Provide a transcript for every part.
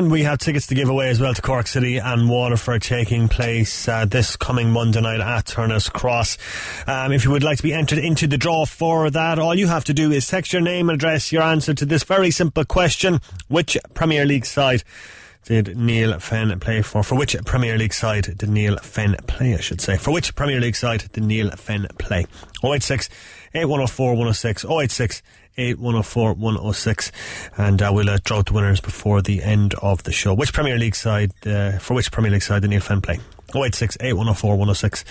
And we have tickets to give away as well to Cork City and Waterford, taking place this coming Monday night at Turner's Cross. If you would like to be entered into the draw for that, all you have to do is text your name and address, your answer to this very simple question: which Premier League side did Neale Fenn play for? For which Premier League side did Neale Fenn play, I should say. For which Premier League side did Neale Fenn play? 086-8104-106, 086-8104-106, and we'll draw out the winners before the end of the show. Which Premier League side, for which Premier League side did Neale Fenn play? 086-8104-106,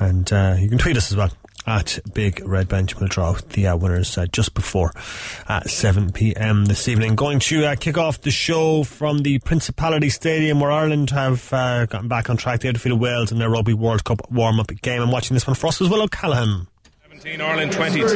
and you can tweet us as well at Big Red Bench. We'll draw out the winners just before 7pm this evening. Going to kick off the show from the Principality Stadium, where Ireland have gotten back on track. They had to defeat Wales in their Rugby World Cup warm-up game. I'm watching this one for us as well, Will O'Callaghan. Ireland 22.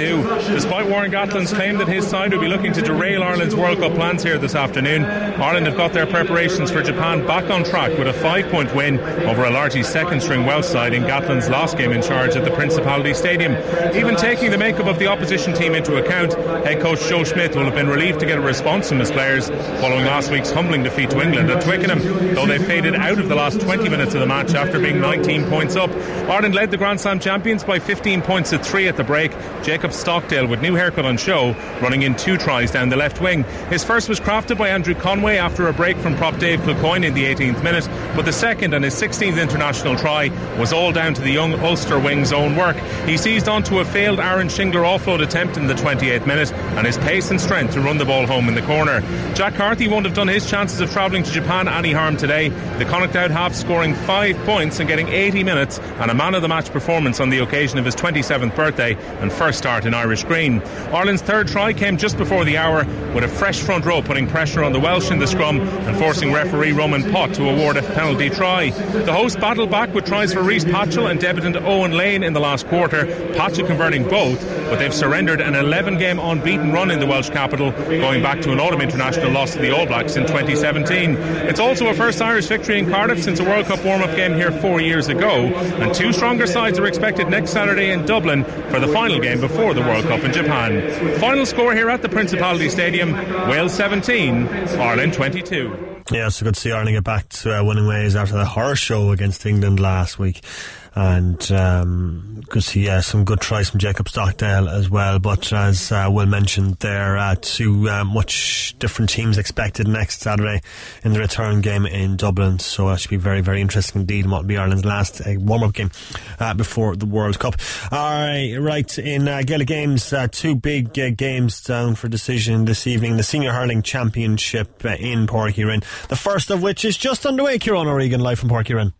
Despite Warren Gatlin's claim that his side would be looking to derail Ireland's World Cup plans here this afternoon, Ireland have got their preparations for Japan back on track with a 5-point win over a largely second-string Welsh side in Gatlin's last game in charge at the Principality Stadium. Even taking the makeup of the opposition team into account, head coach Joe Schmidt will have been relieved to get a response from his players following last week's humbling defeat to England at Twickenham, though they faded out of the last 20 minutes of the match after being 19 points up. Ireland led the Grand Slam champions by 15 points to 3 at the break. Jacob Stockdale, with new haircut on show, running in 2 tries down the left wing. His first was crafted by Andrew Conway after a break from prop Dave Kilcoyne in the 18th minute, but the second and his 16th international try was all down to the young Ulster wing's own work. He seized onto a failed Aaron Shingler offload attempt in the 28th minute, and his pace and strength to run the ball home in the corner. Jack Carty won't have done his chances of travelling to Japan any harm today, the Connacht out half scoring 5 points and getting 80 minutes and a man of the match performance on the occasion of his 27th birthday and first start in Irish green. Ireland's third try came just before the hour, with a fresh front row putting pressure on the Welsh in the scrum and forcing referee Roman Pott to award a penalty try. The hosts battled back with tries for Rhys Patchell and debutant Owen Lane in the last quarter, Patchell converting both, but they've surrendered an 11-game unbeaten run in the Welsh capital, going back to an autumn international loss to the All Blacks in 2017. It's also a first Irish victory in Cardiff since a World Cup warm-up game here 4 years ago, and 2 stronger sides are expected next Saturday in Dublin for the final game before the World Cup in Japan. Final score here at the Principality Stadium: Wales 17, Ireland 22. Yeah, so good to see Ireland get back to winning ways after the horror show against England last week. And could see some good tries from Jacob Stockdale as well. But as Will mentioned, there are 2 much different teams expected next Saturday in the return game in Dublin. So that should be very, very interesting indeed. And what will be Ireland's last warm-up game before the World Cup. Alright, right, in Gaelic games, 2 big games down for decision this evening. The Senior Hurling Championship in Porthaoirinn, the first of which is just underway. Ciarán O'Regan live from Porthaoirinn.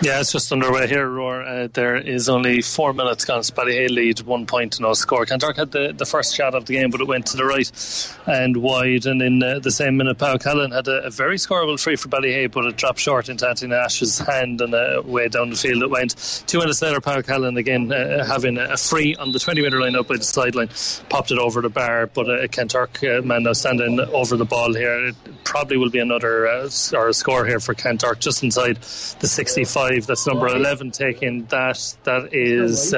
Yeah, it's just underway here, Roar. There is only 4 minutes gone. Ballyhea lead 1 point to no score. Kanturk had the first shot of the game, but it went to the right and wide. And in the same minute, Pa Callan had a very scoreable free for Ballyhea, but it dropped short into Anthony Nash's hand, and way down the field it went. 2 minutes later, Pa Callan again having a free on the 20-metre line up by the sideline, popped it over the bar. But a Kanturk man now standing over the ball here. It probably will be another or a score here for Kanturk just inside the 65. That's number 11 taking that. That is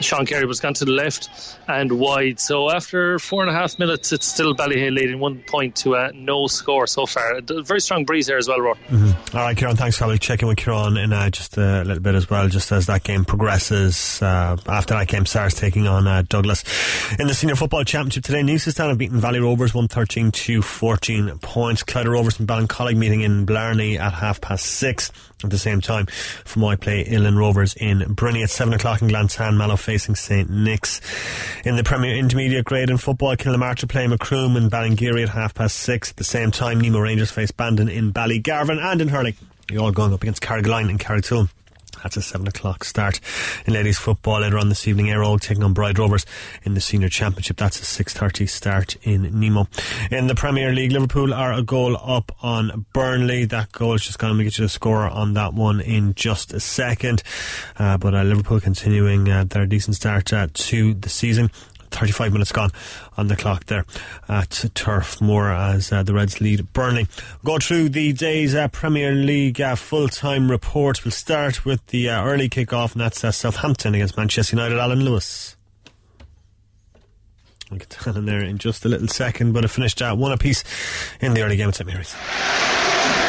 Sean Carey was gone to the left and wide. So after 4.5 minutes, it's still Ballyhea leading 1 point to no score so far. Very strong breeze there as well, Roar. Mm-hmm. Alright, Ciarán, thanks for checking with Ciarán in just a little bit as well, just as that game progresses. After that game, Sars taking on Douglas. In the Senior Football Championship today, Newcestown have beaten Valley Rovers 113 to 14 points. Clyde Rovers and Ballincollig meeting in Blarney at 6:30. At the same time, Fermoy play Illin Rovers in Brinney at 7 o'clock, in Glantan Mallow facing St Nick's. In the Premier Intermediate grade in football, Killamartin play Macroom and Ballingeary at 6:30. At the same time, Nemo Rangers face Bandon in Ballygarvan. And in hurling, you're all going up against Carrigaline and Carrigtwohill. That's a 7 o'clock start. In ladies football later on this evening, Airol taking on Bride Rovers in the Senior Championship. That's a 6:30 start in Nemo. In the Premier League, Liverpool are a goal up on Burnley. That goal is just going to get you the score on that one in just a second. But Liverpool continuing their decent start to the season. 35 minutes gone on the clock there at Turf Moor as the Reds lead Burnley. We'll go through the day's Premier League full-time report. We'll start with the early kick-off, and that's Southampton against Manchester United. Alan Lewis. We can tell in there in just a little second, but it finished at one apiece in the early game at St Mary's.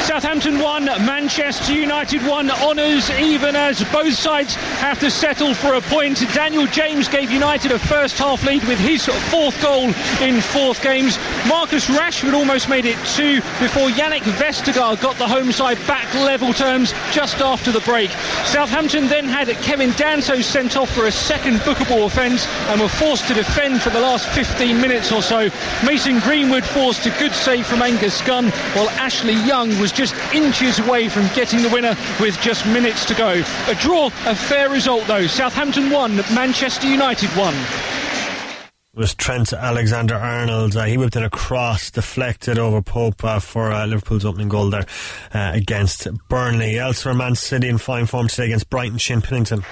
Southampton 1, Manchester United 1. Honours even as both sides have to settle for a point. Daniel James gave United a first half lead with his fourth goal in fourth games. Marcus Rashford almost made it 2 before Yannick Vestergaard got the home side back level terms just after the break. Southampton then had Kevin Danso sent off for a second bookable offence and were forced to defend for the last 15 minutes or so. Mason Greenwood forced a good save from Angus Gunn, while Ashley Young was just inches away from getting the winner with just minutes to go. A draw, a fair result though. Southampton 1, Manchester United 1. Was Trent Alexander-Arnold. He whipped it across, deflected over Pope for Liverpool's opening goal there against Burnley. Elsewhere, Man City in fine form today against Brighton. Shin Pennington.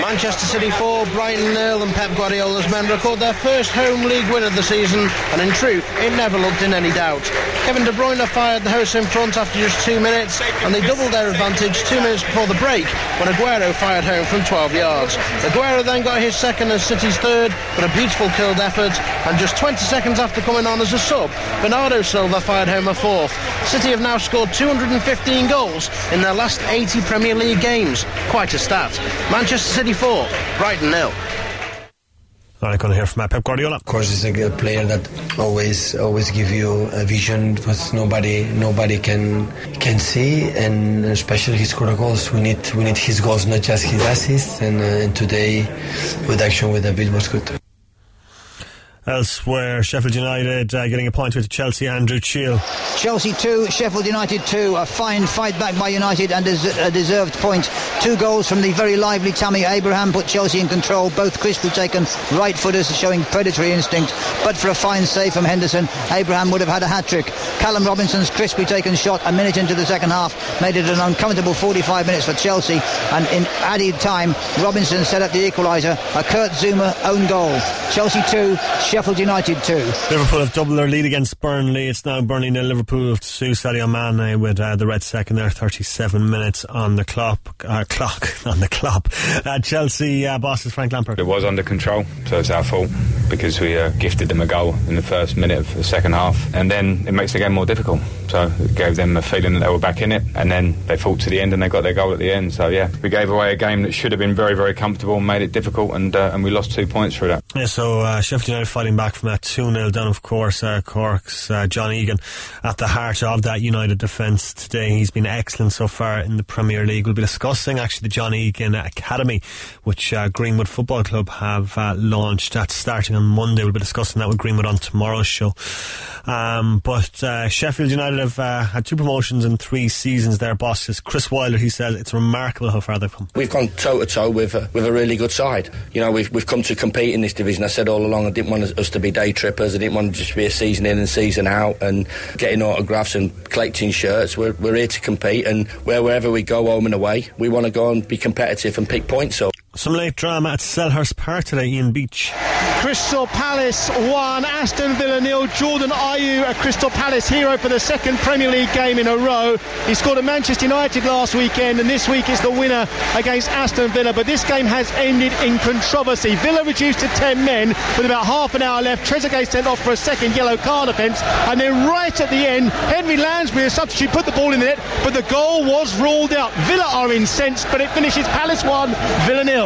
Manchester City 4, Brighton 0, and Pep Guardiola's men record their first home league win of the season, and in truth, it never looked in any doubt. Kevin De Bruyne fired the hosts in front after just 2 minutes, and they doubled their advantage 2 minutes before the break, when Agüero fired home from 12 yards. Agüero then got his second and City's third, but a beautiful effort, and just 20 seconds after coming on as a sub, Bernardo Silva fired home a fourth. City have now scored 215 goals in their last 80 Premier League games. Quite a stat. Manchester City 4, Brighton 0. I'm going to hear from Pep Guardiola. Of course, he's a player that always gives you a vision because nobody can see, and especially his goals. We need his goals, not just his assists. And today, with action with the build was good. Elsewhere, Sheffield United getting a point with Chelsea. Andrew Cheel. Chelsea 2, Sheffield United 2. A fine fight back by United and a deserved point. 2 goals from the very lively Tammy Abraham put Chelsea in control. Both crisply taken right-footers showing predatory instinct. But for a fine save from Henderson, Abraham would have had a hat-trick. Callum Robinson's crisply taken shot a minute into the second half made it an uncomfortable 45 minutes for Chelsea. And in added time, Robinson set up the equaliser. A Kurt Zouma own goal. Chelsea 2, Sheffield United 2. Liverpool have doubled their lead against Burnley. It's now Burnley nil, Liverpool 2. Sadio Mane with the red second there. 37 minutes on the clock. Chelsea bosses Frank Lampard. It was under control, so it's our fault because we gifted them a goal in the first minute of the second half, and then it makes the game more difficult. So it gave them a feeling that they were back in it, and then they fought to the end and they got their goal at the end. So yeah, we gave away a game that should have been very, very comfortable and made it difficult, and we lost 2 points through that. Yeah, so Sheffield United fighting back from that 2-0 down, of course. Cork's John Egan at the heart of that United defence today. He's been excellent so far in the Premier League. We'll be discussing actually the John Egan Academy, which Greenwood Football Club have launched. That's starting on Monday. We'll be discussing that with Greenwood on tomorrow's show. But Sheffield United have had 2 promotions in 3 seasons. Their boss is Chris Wilder. He says it's remarkable how far they've come. We've gone toe to toe with a really good side. You know, we've come to compete in this division. I said all along I didn't want us to be day trippers. I didn't want just to be a season in and season out and getting autographs and collecting shirts. We're here to compete, and wherever we go, home and away, we want to go and be competitive and pick points up. Some late drama at Selhurst Park today. Ian Beach. Crystal Palace 1, Aston Villa 0. Jordan Ayew, a Crystal Palace hero for the second Premier League game in a row. He scored at Manchester United last weekend, and this week is the winner against Aston Villa. But this game has ended in controversy. Villa reduced to 10 men with about half an hour left. Trezeguet sent off for a second yellow card offence, and then right at the end, Henry Lansbury, a substitute, put the ball in the net, but the goal was ruled out. Villa are incensed, but it finishes Palace 1, Villa 0.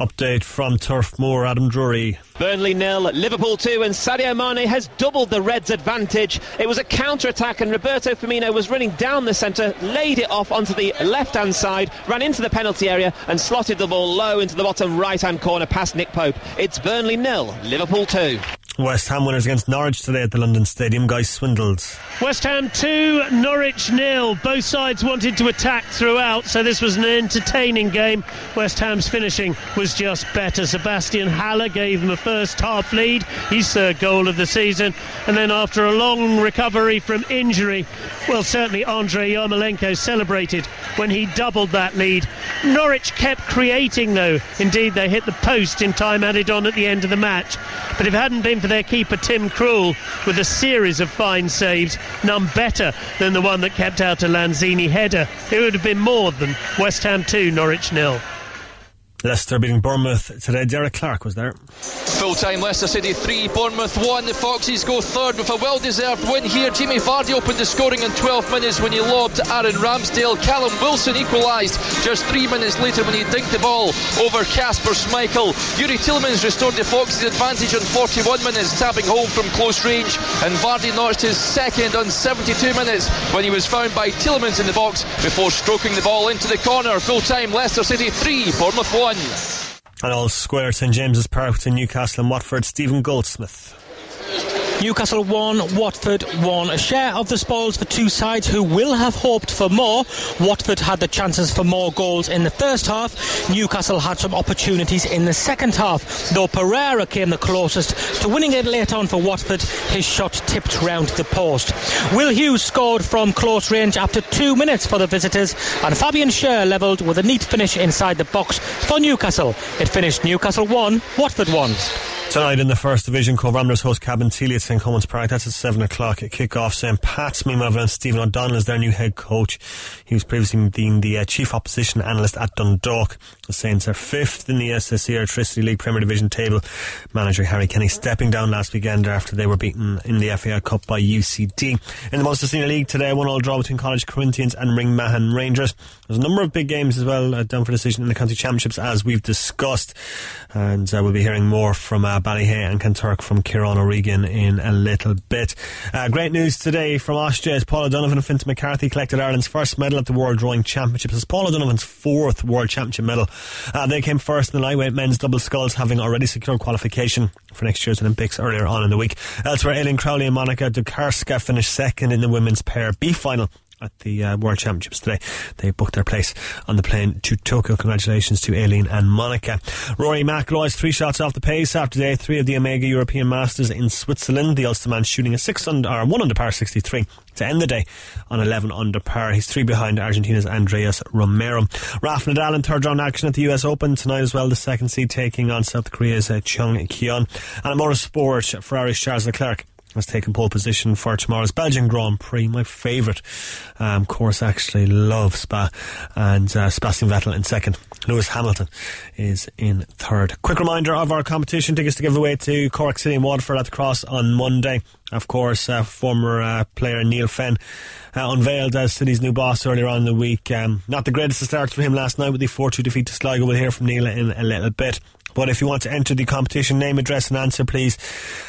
Update from Turf Moor, Adam Drury. Burnley 0, Liverpool 2, and Sadio Mane has doubled the Reds' advantage. It was a counter-attack, and Roberto Firmino was running down the centre, laid it off onto the left-hand side, ran into the penalty area and slotted the ball low into the bottom right-hand corner past Nick Pope. It's Burnley 0, Liverpool 2. West Ham winners against Norwich today at the London Stadium. Guy Swindles. West Ham 2, Norwich 0. Both sides wanted to attack throughout, so this was an entertaining game. West Ham's finishing was just better. Sebastian Haller gave them a first half lead, his third goal of the season, and then after a long recovery from injury, well, certainly Andrei Yarmolenko celebrated when he doubled that lead. Norwich kept creating though. Indeed, they hit the post in time added on at the end of the match, but if it hadn't been for their keeper Tim Krul with a series of fine saves, none better than the one that kept out a Lanzini header, it would have been more than West Ham 2, Norwich 0. Leicester beating Bournemouth today. Derek Clark was there. Full time, Leicester City 3, Bournemouth 1. The Foxes go third with a well deserved win here. Jamie Vardy opened the scoring in 12 minutes when he lobbed Aaron Ramsdale. Callum Wilson equalised just 3 minutes later when he dinked the ball over Kasper Schmeichel. Yuri Tielemans restored the Foxes' advantage on 41 minutes, tapping home from close range, and Vardy notched his second on 72 minutes when he was found by Tielemans in the box before stroking the ball into the corner. Full time, Leicester City 3, Bournemouth 1. And all square, St James's Park to Newcastle and Watford. Stephen Goldsmith. Newcastle 1, Watford 1. A share of the spoils for two sides who will have hoped for more. Watford had the chances for more goals in the first half. Newcastle had some opportunities in the second half, though Pereira came the closest to winning it late on for Watford. His shot tipped round the post. Will Hughes scored from close range after 2 minutes for the visitors, and Fabian Schär levelled with a neat finish inside the box for Newcastle. It finished Newcastle 1, Watford 1. Tonight in the First Division, Cove-Ramblers host Cabinteely at St Coleman's Park. That's at 7 o'clock at kick-off. St Pat's, meanwhile, Stephen O'Donnell is their new head coach. He was previously being the chief opposition analyst at Dundalk. The Saints are 5th in the SSE Electricity League Premier Division table. Manager Harry Kenny stepping down last weekend after they were beaten in the FAI Cup by UCD. In the Munster Senior League today, 1-1 draw between College Corinthians and Ringmahon Rangers. There's a number of big games as well down for decision in the County Championships, as we've discussed, and we'll be hearing more from Ballyhea and Kanturk from Ciarán O'Regan in a little bit. Great news today from Austria as Paul O'Donovan and Fintan McCarthy collected Ireland's first medal at the World Rowing Championships. It's Paul O'Donovan's 4th World Championship medal. They came first in the lightweight men's double sculls, having already secured qualification for next year's Olympics earlier on in the week. Elsewhere, Aileen Crowley and Monica Dukarska finished second in the women's pair B final at the World Championships today. They booked their place on the plane to Tokyo. Congratulations to Aileen and Monica. Rory McIlroy is 3 shots off the pace after day 3 of the Omega European Masters in Switzerland. The Ulsterman shooting a 1 under par 63 to end the day on 11 under par. He's 3 behind Argentina's Andrés Romero. Rafa Nadal in third round action at the US Open tonight as well. The second seed taking on South Korea's Chung Kyun. And in motorsport, Ferrari's Charles Leclerc has taken pole position for tomorrow's Belgian Grand Prix, my favourite course. I actually love Spa, and Sebastian Vettel in second. Lewis Hamilton is in third. Quick reminder of our competition. Tickets to give away to Cork City and Waterford at the Cross on Monday. Of course, former player Neale Fenn unveiled as City's new boss earlier on in the week. Not the greatest of starts for him last night with the 4-2 defeat to Sligo. We'll hear from Neale in a little bit. But if you want to enter the competition, name, address and answer, please.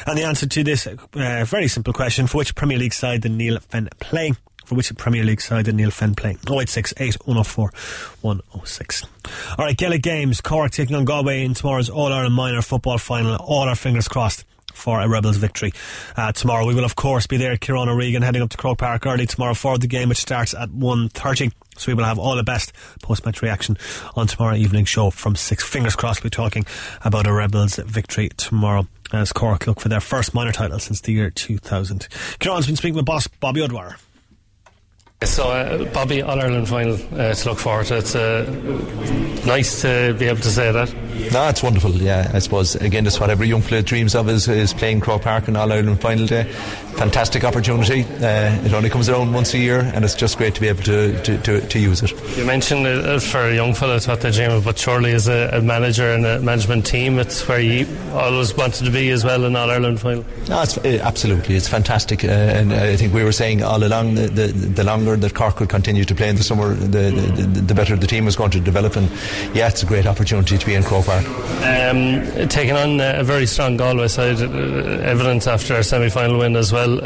And the answer to this very simple question: for which Premier League side did Neale Fenn play? 0868 104 106. Alright, Gaelic games. Cork taking on Galway in tomorrow's All-Ireland Minor Football Final. All our fingers crossed for a Rebels victory tomorrow. We will of course be there. Ciarán O'Regan heading up to Croke Park early tomorrow for the game, which starts at 1:30. So we will have all the best post-match reaction on tomorrow evening's show from 6. Fingers crossed we'll be talking about a Rebels victory tomorrow as Cork look for their first minor title since the year 2000. Ciarán's been speaking with boss Bobby O'Dwyer. So Bobby, All-Ireland final to look forward to. It's nice to be able to say that. No, it's wonderful, yeah. I suppose again that's what every young player dreams of, is playing Croke Park on All-Ireland final day. Fantastic opportunity. It only comes around once a year, and it's just great to be able to use it. You mentioned for a young fellow it's what they dream of, but surely as a manager and a management team it's where you always wanted to be as well, in All-Ireland final. No, it's, absolutely, it's fantastic, and I think we were saying all along the longer that Cork could continue to play in the summer, the better the team was going to develop, and yeah, it's a great opportunity to be in Croke Park. Taking on a very strong Galway side, evidence after our semi-final win as well.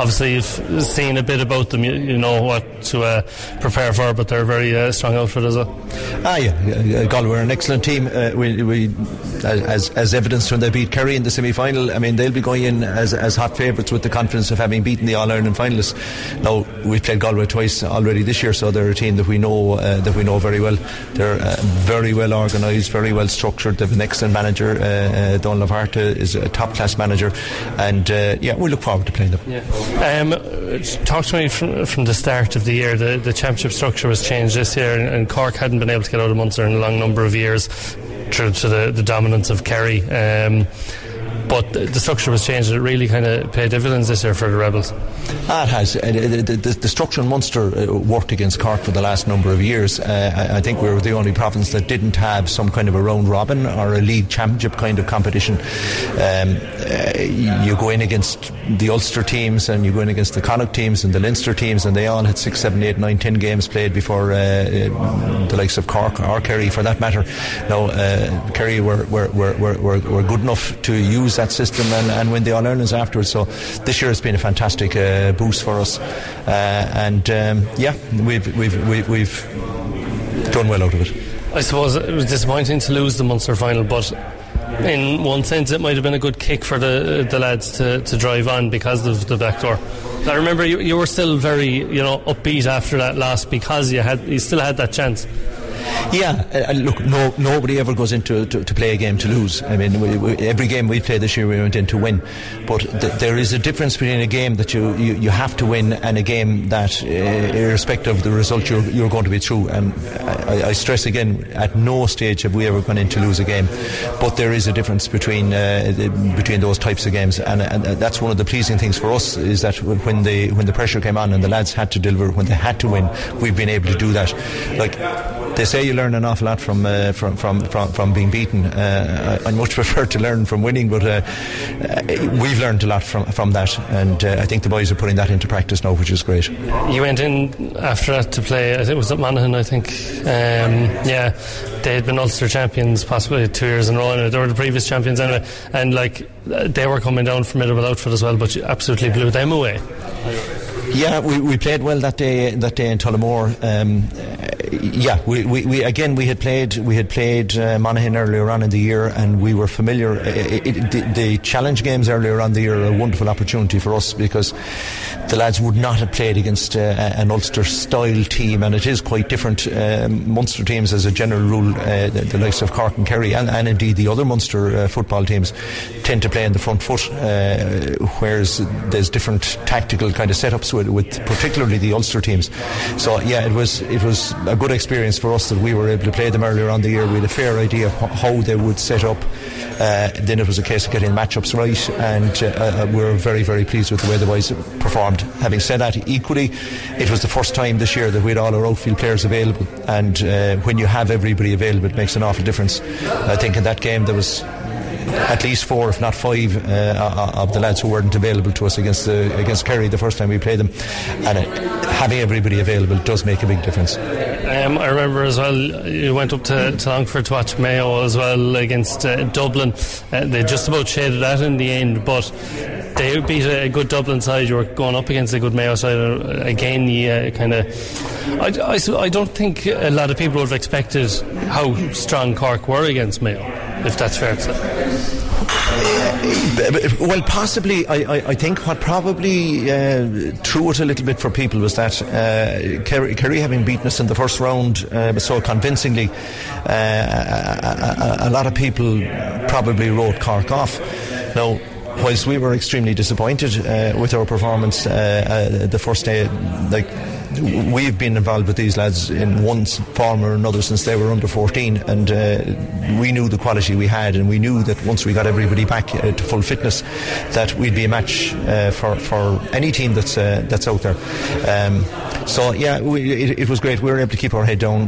Obviously you've seen a bit about them, you know what to prepare for, but they're a very strong outfit as well. Galway are an excellent team. We as evidenced when they beat Kerry in the semi-final, I mean they'll be going in as hot favourites with the confidence of having beaten the All-Ireland finalists. Now, we've played Galway twice already this year, so they're a team that we know very well. They're very well organised, very well structured. They have an excellent manager. Donal Ó Fátharta is a top class manager, and we look forward to playing them. Talk to me from the start of the year. The championship structure was changed this year, and Cork hadn't been able to get out of Munster in a long number of years, due to the dominance of Kerry. But the structure was changed. It really kind of paid dividends this year for the Rebels. Ah, it has. The structure in Munster worked against Cork for the last number of years. I think we were the only province that didn't have some kind of a round robin or a league championship kind of competition. You go in against the Ulster teams and you go in against the Connacht teams and the Leinster teams, and they all had 6, 7, 8, 9, 10 games played before the likes of Cork or Kerry for that matter. Now, Kerry were good enough to use that system and win the All-Irelands afterwards. So this year has been a fantastic boost for us, we've done well out of it. I suppose it was disappointing to lose the Munster final, but in one sense it might have been a good kick for the lads to drive on because of the back door. I remember you were still very upbeat after that loss because you still had that chance. Yeah, look, nobody ever goes into to play a game to lose. I mean, every game we played this year we went in to win, but there is a difference between a game that you have to win and a game that irrespective of the result you're going to be through. And I stress again, at no stage have we ever gone in to lose a game, but there is a difference between those types of games, and that's one of the pleasing things for us, is that when the pressure came on and the lads had to deliver, when they had to win, we've been able to do that. Like they say, you learn an awful lot from being beaten. I much prefer to learn from winning, but we've learned a lot from that, and I think the boys are putting that into practice now, which is great. You went in after that to play, it was at Monaghan, I think. They had been Ulster champions possibly 2 years in a row, and they were the previous champions anyway, and they were coming down, formidable outfit as well, but you absolutely blew them away. Yeah, we played well that day in Tullamore. We had played Monaghan earlier on in the year, and we were familiar. The challenge games earlier on in the year are a wonderful opportunity for us, because the lads would not have played against an Ulster style team, and it is quite different. Munster teams as a general rule, the likes of Cork and Kerry and indeed the other Munster football teams tend to play in the front foot, whereas there's different tactical kind of setups with particularly the Ulster teams. So yeah, it was a good experience for us that we were able to play them earlier on the year. We had a fair idea of how they would set up. Then it was a case of getting matchups right, and we were very, very pleased with the way the boys performed. Having said that, equally, it was the first time this year that we had all our outfield players available, and when you have everybody available, it makes an awful difference. I think in that game there was at least 4, if not 5, of the lads who weren't available to us against Kerry the first time we played them, and having everybody available does make a big difference. I remember as well, you went up to Longford to watch Mayo as well against Dublin. They just about shaded that in the end, but they beat a good Dublin side. You were going up against a good Mayo side again. I don't think a lot of people would have expected how strong Cork were against Mayo, if that's fair to say. Well, possibly. I think what probably threw it a little bit for people was that Kerry having beaten us in the first round so convincingly, a lot of people probably wrote Cork off. Now, whilst we were extremely disappointed with our performance the first day, we've been involved with these lads in one form or another since they were under 14, and we knew the quality we had, and we knew that once we got everybody back to full fitness that we'd be a match for any team that's out there. So yeah, it was great. We were able to keep our head down.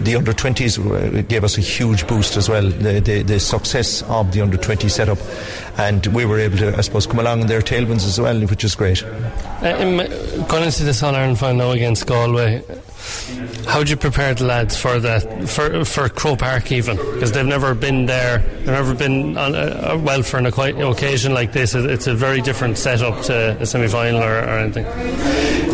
The under-20s gave us a huge boost as well, the success of the under-20 setup, and we were able to, I suppose, come along in their tailwinds as well, which is great. Going into this All-Ireland final against Galway, how do you prepare the lads for that, for Croke Park even? Because they've never been there, they've never been on for an occasion like this. It's a very different setup to a semi-final or anything.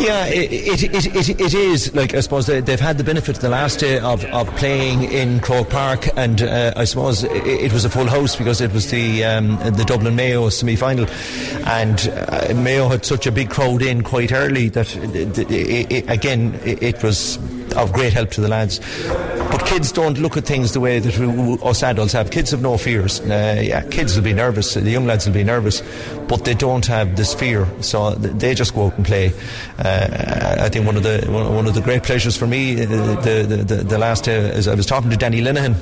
Yeah, it is. Like, I suppose they've had the benefit the last day of playing in Croke Park, and I suppose it was a full house because it was the Dublin Mayo semi-final, and Mayo had such a big crowd in quite early that it was of great help to the lads. But kids don't look at things the way that us adults have. Kids have no fears. Kids will be nervous, the young lads will be nervous, but they don't have this fear, so they just go out and play. I think one of the great pleasures for me the last day, as I was talking to Danny Linehan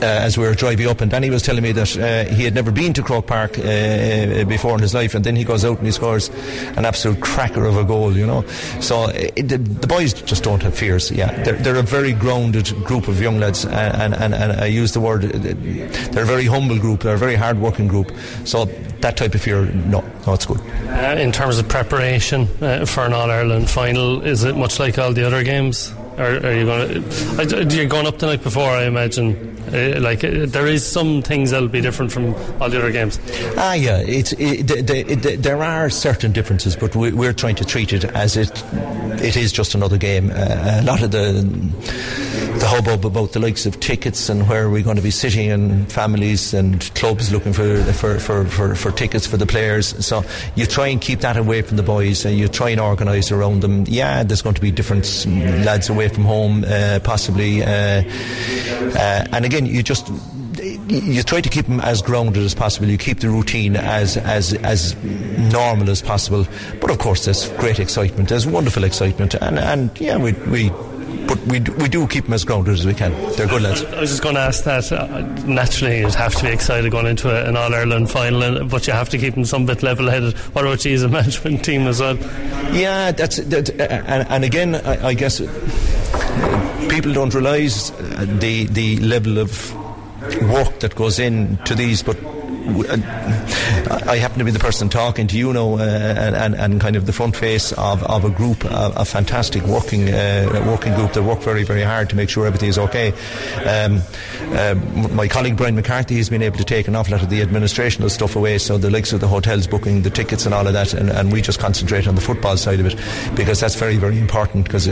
as we were driving up, and Danny was telling me that he had never been to Croke Park before in his life, and then he goes out and he scores an absolute cracker of a goal, you know. So the boys just don't have fears. Yeah, they're a very grounded group of young lads, and I use the word, they're a very humble group, they're a very hard working group, so that type of fear, no, it's good. In terms of preparation for an All-Ireland final, is it much like all the other games? Are you going up the night before, I imagine? There is some things that'll be different from all the other games. Yeah, there are certain differences, but we're trying to treat it as it is just another game. A lot of the hubbub about the likes of tickets and where we're going to be sitting, and families and clubs looking for tickets for the players. So you try and keep that away from the boys, and you try and organise around them. Yeah, there's going to be different lads away from home, possibly, and again, you try to keep them as grounded as possible. You keep the routine as normal as possible. But of course, there's great excitement. There's wonderful excitement, and yeah, we do keep them as grounded as we can. They're good lads. I was just going to ask that. Naturally, you'd have to be excited going into an All-Ireland final, but you have to keep them some bit level-headed. What about you as a management team as well? Yeah, and again, I guess people don't realise the level of work that goes into these, but I happen to be the person talking to you now, and kind of the front face of a group, a fantastic working group that work very, very hard to make sure everything is okay. My colleague Brian McCarthy has been able to take an awful lot of the administrational stuff away, so the likes of the hotels booking, the tickets and all of that, and we just concentrate on the football side of it, because that's very, very important, because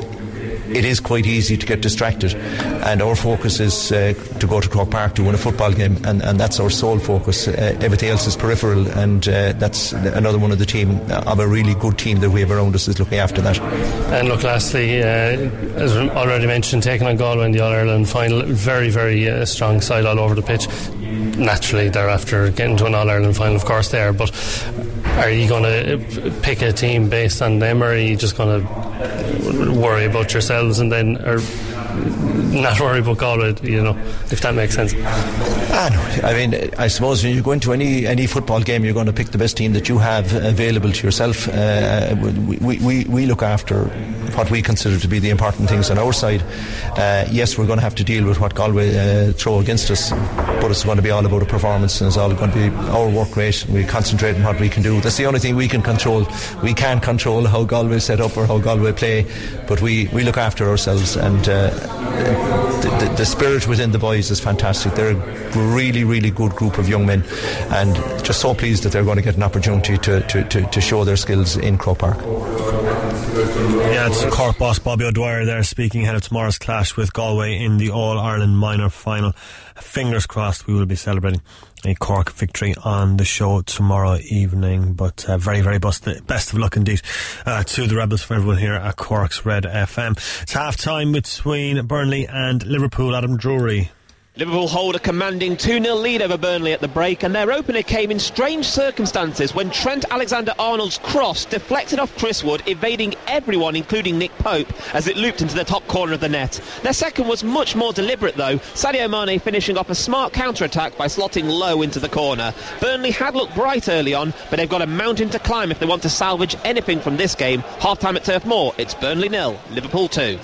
it is quite easy to get distracted, and our focus is to go to Croke Park to win a football game, and that's our sole focus. Everything else is peripheral, and that's another one of the team, of a really good team that we have around us, is looking after that. And look, lastly, as already mentioned, taking on Galway in the All-Ireland final, very, very strong side all over the pitch. Naturally, thereafter, getting to an All-Ireland final, of course they are, but are you going to pick a team based on them, or are you just going to worry about yourselves and then not worry about Galway, you know, if that makes sense? No, I mean, I suppose when you go into any football game, you're going to pick the best team that you have available to yourself. We look after what we consider to be the important things on our side. Yes, we're going to have to deal with what Galway throw against us, but it's going to be all about a performance, and it's all going to be our work rate. We concentrate on what we can do. That's the only thing we can control. We can't control how Galway set up or how Galway play, but we look after ourselves, and the spirit within the boys is fantastic. They're a really, really good group of young men, and just so pleased that they're going to get an opportunity to show their skills in Croke Park. Yeah, it's Cork boss Bobby O'Dwyer there, speaking ahead of tomorrow's clash with Galway in the All-Ireland minor final. Fingers crossed, we will be celebrating a Cork victory on the show tomorrow evening, but very, very best of luck indeed to the Rebels, for everyone here at Cork's Red FM. It's half time between Burnley and Liverpool. Adam Drury. Liverpool hold a commanding 2-0 lead over Burnley at the break, and their opener came in strange circumstances when Trent Alexander-Arnold's cross deflected off Chris Wood, evading everyone including Nick Pope as it looped into the top corner of the net. Their second was much more deliberate though, Sadio Mane finishing off a smart counter-attack by slotting low into the corner. Burnley had looked bright early on, but they've got a mountain to climb if they want to salvage anything from this game. Half-time at Turf Moor, it's Burnley 0, Liverpool 2.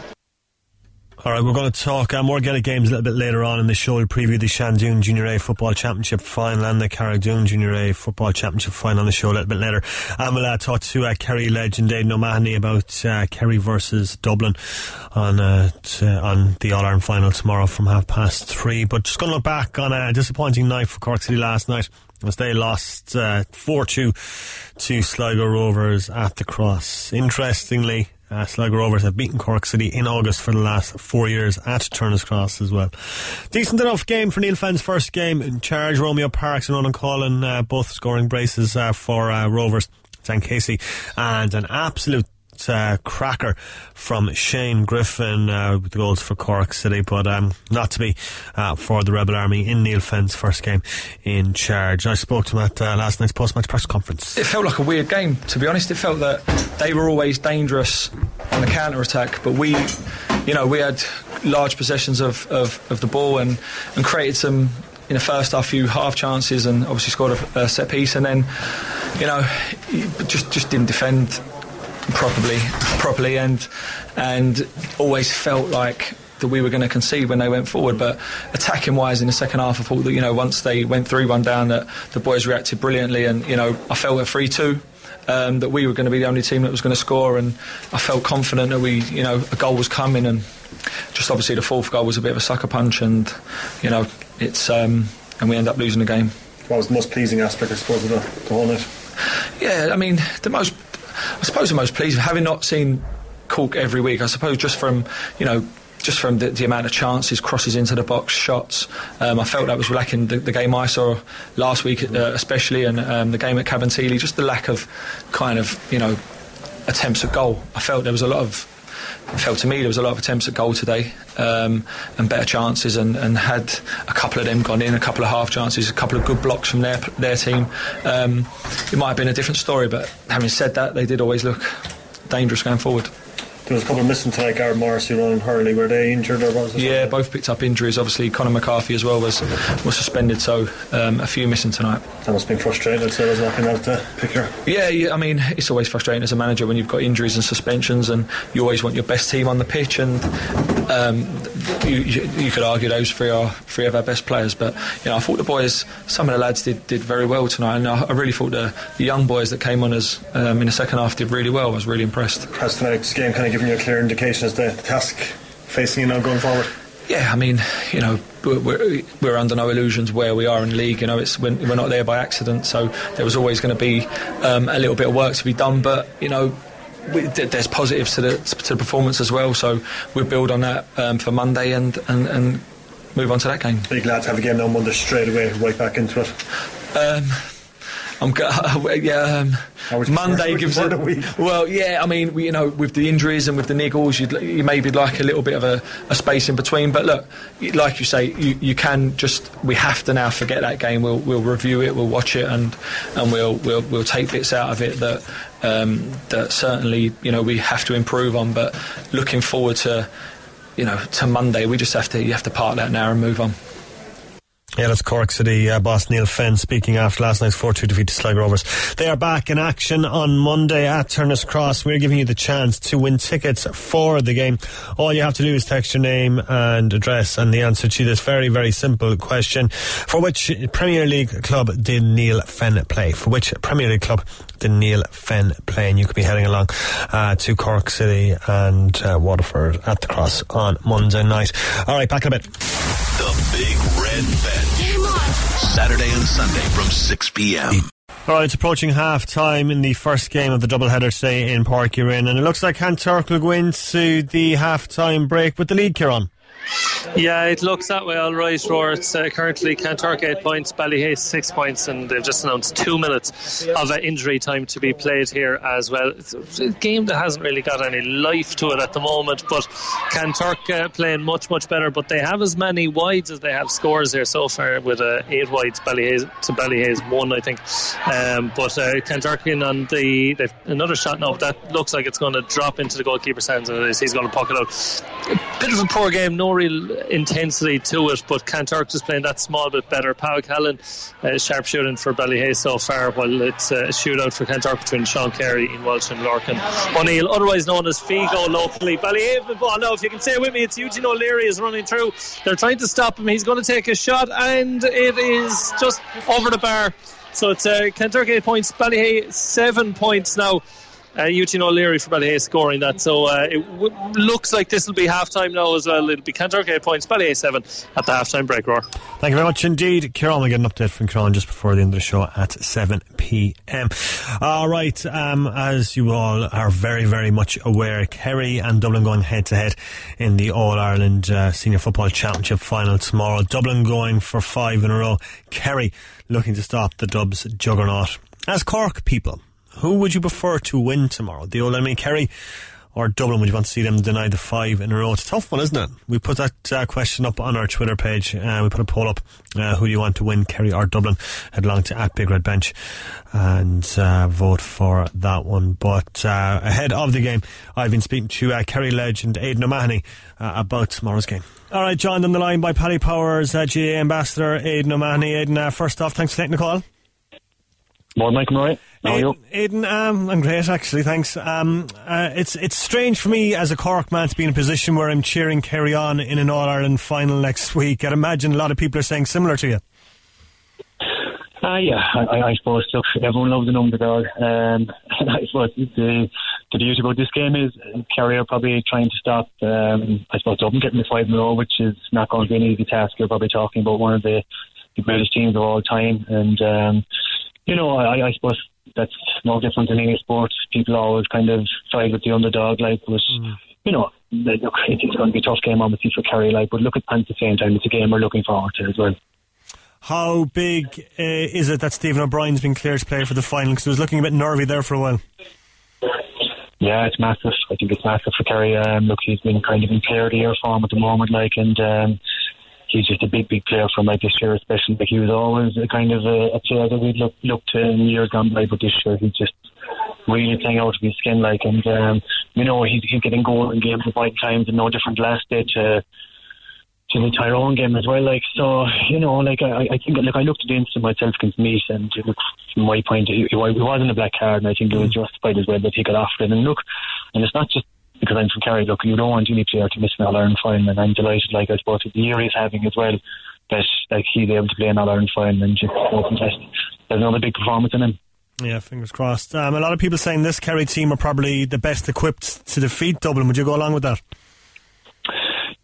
Alright, we're going to talk more Gaelic games a little bit later on in the show. We'll preview the Shandoon Junior A Football Championship Final and the Carrickdoon Junior A Football Championship Final on the show a little bit later. And we'll talk to Kerry legend Aidan O'Mahony about Kerry versus Dublin on the All-Ireland Final tomorrow from 3:30. But just going to look back on a disappointing night for Cork City last night, as they lost 4-2 to Sligo Rovers at the Cross. Interestingly, Sligo Rovers have beaten Cork City in August for the last 4 years at Turner's Cross as well. Decent enough game for Neale Fenn's first game in charge. Romeo Parks and Onan Collin both scoring braces for Rovers. Dan Casey, and an absolute cracker from Shane Griffin with the goals for Cork City, but not to be for the Rebel Army in Neale Fenn's first game in charge. I spoke to him at last night's post-match press conference. It felt like a weird game, to be honest. It felt that they were always dangerous on the counter-attack, but we had large possessions of the ball and created some, in the first half, few half chances, and obviously scored a set piece, and then, you know, just didn't defend properly, and always felt like that we were going to concede when they went forward. But attacking wise in the second half, I thought that, you know, once they went 3-1 down, that the boys reacted brilliantly, and, you know, I felt at 3-2. That we were going to be the only team that was going to score, and I felt confident that we, you know, a goal was coming, and just obviously the fourth goal was a bit of a sucker punch, and, you know, it's and we end up losing the game. What was the most pleasing aspect, I suppose, of the whole night? Yeah, I mean, the most pleasing, having not seen Cork every week, I suppose, just from the amount of chances, crosses into the box, shots, I felt that was lacking. The game I saw last week, especially, and the game at Cabin Teely, just the lack of kind of, you know, attempts at goal. I felt there was a lot of attempts at goal today, and better chances, and had a couple of them gone in, a couple of half chances, a couple of good blocks from their team. It might have been a different story, but having said that, they did always look dangerous going forward. There was a couple of missing tonight, Gareth Morris, Ronan and Hurley. Were they injured or was it? Yeah, something? Both picked up injuries. Obviously, Conor McCarthy as well was suspended, so a few missing tonight. That must have been frustrating, so there's nothing out to pick her. Yeah, I mean, it's always frustrating as a manager when you've got injuries and suspensions, and you always want your best team on the pitch, and you could argue those three of our best players. But, you know, I thought the boys, some of the lads did very well tonight, and I really thought the young boys that came on as in the second half did really well. I was really impressed. Has tonight's game kind of giving you a clear indication as to the task facing you now going forward? Yeah, I mean, you know, we're under no illusions where we are in the league. You know, we're not there by accident, so there was always going to be a little bit of work to be done. But, you know, there's positives to the performance as well, so we'll build on that for Monday and move on to that game. Are you glad to have a game now on Monday straight away, right back into it? Monday gives it. Well, yeah, I mean, you know, with the injuries and with the niggles, you maybe like a little bit of a space in between. But look, like you say, you can just. We have to now forget that game. We'll review it. We'll watch it, and we'll take bits out of it that certainly, you know, we have to improve on. But looking forward to, you know, to Monday, we just you have to park that now and move on. Yeah, that's Cork City boss Neale Fenn speaking after last night's 4-2 defeat to Sligo Rovers. They are back in action on Monday at Turner's Cross. We're giving you the chance to win tickets for the game. All you have to do is text your name and address and the answer to this very, very simple question. For which Premier League club did Neale Fenn play? And you could be heading along to Cork City and Waterford at the Cross on Monday night. Alright, back in a bit. The Big Red Bet. Game on. Saturday and Sunday from 6 p.m. Alright, it's approaching half time in the first game of the doubleheader today in Páirc Uirinn, and it looks like Kanturk will go into the half time break with the lead, Ciarán. Yeah, it looks that way, all right, Roar. It's currently Kanturk 8 points, Ballyhea 6 points, and they've just announced 2 minutes of injury time to be played here as well. It's a game that hasn't really got any life to it at the moment, but Kanturk playing much, much better, but they have as many wides as they have scores here so far, with 8 wides to Ballyhea's 1, I think. But Kanturk in on they've another shot now, that looks like it's going to drop into the goalkeeper's hands, and he's going to pocket it out. A bit of a poor game, no real intensity to it, but Kanturk is playing that small bit better. Pa Callan sharp shooting for Ballyhea so far, while it's a shootout for Kanturk between Sean Carey in Walsh and Lorcan O'Neill, otherwise known as Figo locally. Ballyhea, oh no, if you can say it with me, it's Eugene O'Leary is running through, they're trying to stop him, he's going to take a shot, and it is just over the bar. So it's Kanturk 8 points, Ballyhea 7 points now. Eugene O'Leary for Ballyhea scoring that, so it looks like this will be half-time now as well. It'll be Kanturk 8 points, Ballyhea 7 at the half-time break, Roar. Thank you very much indeed, Ciarán. We'll get an update from Ciarán just before the end of the show at 7pm. Alright, as you all are very, very much aware, Kerry and Dublin going head-to-head in the All-Ireland Senior Football Championship final tomorrow. Dublin going for 5 in a row. Kerry looking to stop the Dubs juggernaut. As Cork people, who would you prefer to win tomorrow? The Old Enemy Kerry or Dublin, would you want to see them deny the 5 in a row? It's a tough one, isn't it? We put that question up on our Twitter page. We put a poll up. Who do you want to win, Kerry or Dublin? Head along to @BigRedBench and vote for that one. But ahead of the game, I've been speaking to Kerry legend Aidan O'Mahony about tomorrow's game. Alright, John on the line by Paddy Power's GAA ambassador Aidan O'Mahony. Aidan, first off, thanks for taking the call. Morning, Mike, right? How are you? Aidan, I'm great, actually, thanks. It's strange for me as a Cork man to be in a position where I'm cheering Kerry on in an All-Ireland final next week. I'd imagine a lot of people are saying similar to you. Yeah, I suppose, look, everyone loves an underdog. And I suppose the beauty about this game is Kerry are probably trying to stop, I suppose, Dublin getting the 5 in a row, which is not going to be an easy task. You're probably talking about one of the greatest teams of all time, and... you know, I suppose that's no different than any sport. People always kind of side with the underdog, like, but, you know, look, it's going to be a tough game, obviously, for Kerry, like, but look, at the same time, it's a game we're looking forward to as well. How big is it that Stephen O'Brien's been cleared to play for the final? Because he was looking a bit nervy there for a while. Yeah, it's massive. I think it's massive for Kerry. Look, he's been kind of in player of the year form at the moment, like, and... he's just a big player from like this year, especially. Like he was always a kind of a player that we'd looked to in years gone by, but this year he's just really playing out of his skin. Like, and you know, he's getting goal in games at vital times, and no different last day to the Tyrone game as well. Like, so you know, like I think, like I looked at the incident myself against Meath, and look, from my point of view, it wasn't a black card, and I think it was justified as well that he got off it. And look, and it's not just. Because I'm from Kerry, look, you don't want any player to miss an All-Ireland final, and I'm delighted, like, I suppose, with the year he's having as well, that, like, he's able to play an All-Ireland final and just contest. There's another big performance in him. Yeah, fingers crossed. A lot of people saying this Kerry team are probably the best equipped to defeat Dublin. Would you go along with that?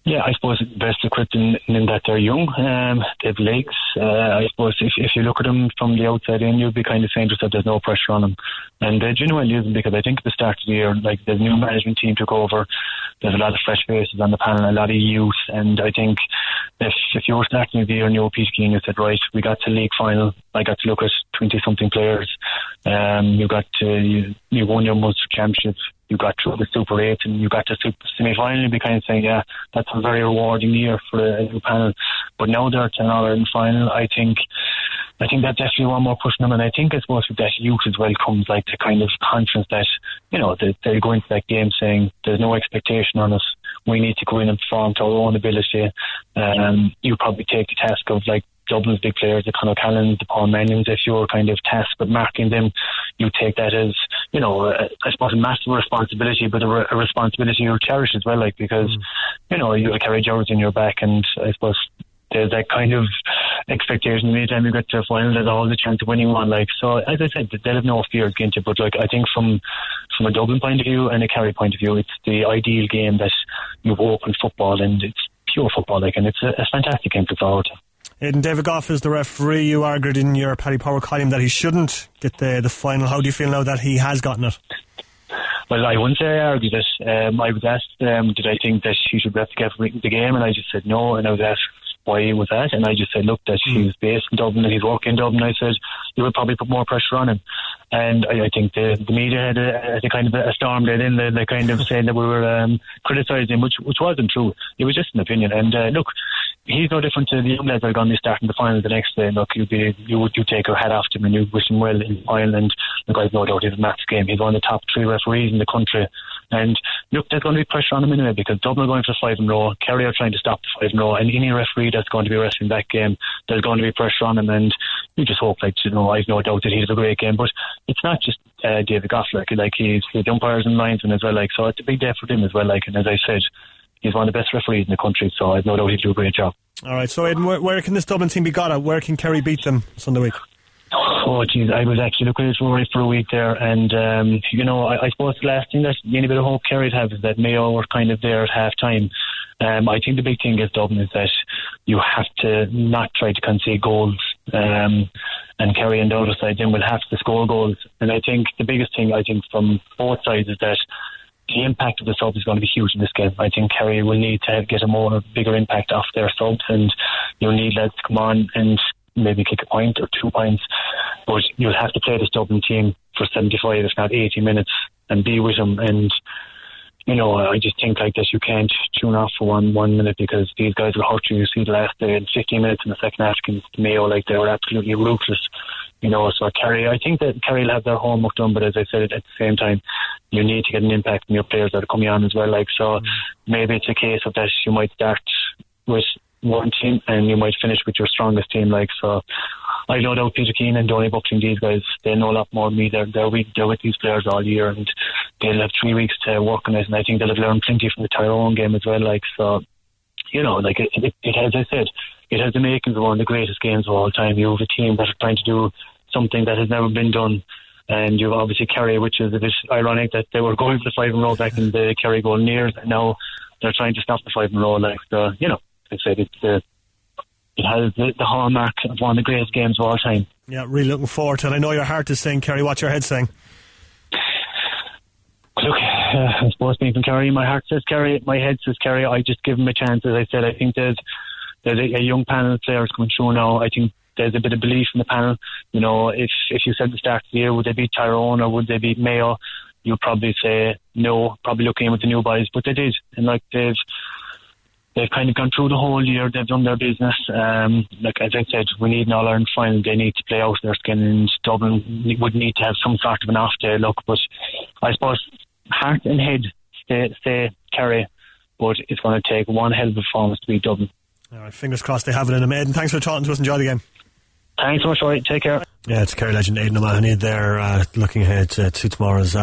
Yeah, I suppose best equipped in that they're young, they have legs. I suppose if you look at them from the outside in, you'd be kind of saying that there's no pressure on them. And they genuinely isn't, because I think at the start of the year, like the new management team took over, there's a lot of fresh faces on the panel, a lot of youth. And I think if you were starting the year and you were Peter Keane, you said, right, we got to league final. I got to look at 20-something players. You won your Munster Championship. You got through the Super 8 and you got to semi-final. You'd be kind of saying, yeah, that's a very rewarding year for a new panel. But now they're at an All-Ireland final. I think that's definitely one more pushing them. And I think, I suppose, with that youth as well comes like the kind of confidence that, you know, they're going to that game saying there's no expectation on us. We need to go in and perform to our own ability. You probably take the task of like Dublin's big players, the Conor Callans, the Paul Mannings, if you're kind of tasked with marking them, you take that as, you know, I suppose a massive responsibility, but a responsibility you'll cherish as well, like, because, you know, you carry George in your back, and I suppose there's that kind of expectation anytime you get to a final, there's always a chance of winning one, like, so as I said, they'll have no fear against it, but like, I think from a Dublin point of view and a Kerry point of view, it's the ideal game that you've opened football, and it's pure football, like, and it's a fantastic game to follow. Aidan, David Goff is the referee. You argued in your Paddy Power column that he shouldn't get the final. How do you feel now that he has gotten it? Well, I wouldn't say I argued it. I was asked, did I think that he should ref the game? And I just said no. And I was asked why he was that. And I just said, look, that he was based in Dublin and he's working in Dublin. I said, you would probably put more pressure on him. And I think the media had a kind of a storm there then. They kind of saying that we were criticising, which wasn't true. It was just an opinion. And look, he's no different to the young lads that are going to be starting the final the next day. Look, you take your hat off to him and you wish him well in the final. And look, I've no doubt he's a maths game. He's one of the top 3 referees in the country. And look, there's going to be pressure on him anyway, because Dublin are going for 5 in a row. Kerry are trying to stop the 5 in a row. And any referee that's going to be wrestling that game, there's going to be pressure on him. And you just hope, like, you know, I've no doubt that he's a great game. But it's not just David Goff, like he's the umpires and linesmen as well, like, so it's a big day for him as well, like, and as I said, he's one of the best referees in the country, so I've no doubt he'll do a great job. Alright, so Aidan, where can this Dublin team be got at? Where can Kerry beat them Sunday week? Oh, geez, I was actually looking at it for a week there, and, you know, I suppose the last thing that any bit of hope Kerry'd have is that Mayo were kind of there at half-time. I think the big thing against Dublin is that you have to not try to concede goals, and Kerry on the other side then will have to score goals. And I think the biggest thing, I think, from both sides is that the impact of the subs is going to be huge in this game. I think Kerry will need to get a bigger impact off their subs, and you'll need lads to come on and maybe kick a point or 2 points. But you'll have to play this Dublin team for 75, if not 80 minutes, and be with them. And you know, I just think like this, you can't tune off for one minute because these guys will hurt you. You see the last 15 minutes in the second half against Mayo, like they were absolutely ruthless, you know. So Kerry, I think that Kerry will have their homework done, but as I said, at the same time, you need to get an impact on your players that are coming on as well. Like, so maybe it's a case of that you might start with one team and you might finish with your strongest team. Like, so I don't know, Peter Keane and Donny Buckling, these guys, they know a lot more than me. They're with these players all year and they'll have 3 weeks to work on it, and I think they'll have learned plenty from the Tyrone game as well. Like, so, you know, like it has, as I said, it has the makings of one of the greatest games of all time. You have a team that are trying to do something that has never been done, and you obviously Kerry, which is a bit ironic that they were going for the 5 in a row back in the Kerry goal near, and now they're trying to stop the 5 in a row. Like, so, you know, as I said, it has the hallmark of one of the greatest games of all time. Yeah, really looking forward to it. I know your heart is saying, Kerry, what's your head saying? Look, I suppose being from Kerry, my heart says Kerry, my head says Kerry. I just give them a chance. As I said, I think there's a young panel of players coming through now. I think there's a bit of belief in the panel. You know, if you said at the start of the year, would they beat Tyrone or would they beat Mayo? You'd probably say no, probably looking in with the new boys. But they did. And like they've kind of gone through the whole year. They've done their business. Like as I said, we need an All-Ireland final. They need to play out their skin, and Dublin would need to have some sort of an off day. Look, but I suppose heart and head stay Kerry, but it's going to take one hell of a performance to beat Dublin. All right, fingers crossed they have it in a maiden. Thanks for talking to us. Enjoy the game. Thanks so much. All right, take care. Yeah, it's Kerry legend Aidan O'Mahony there, looking ahead to tomorrow's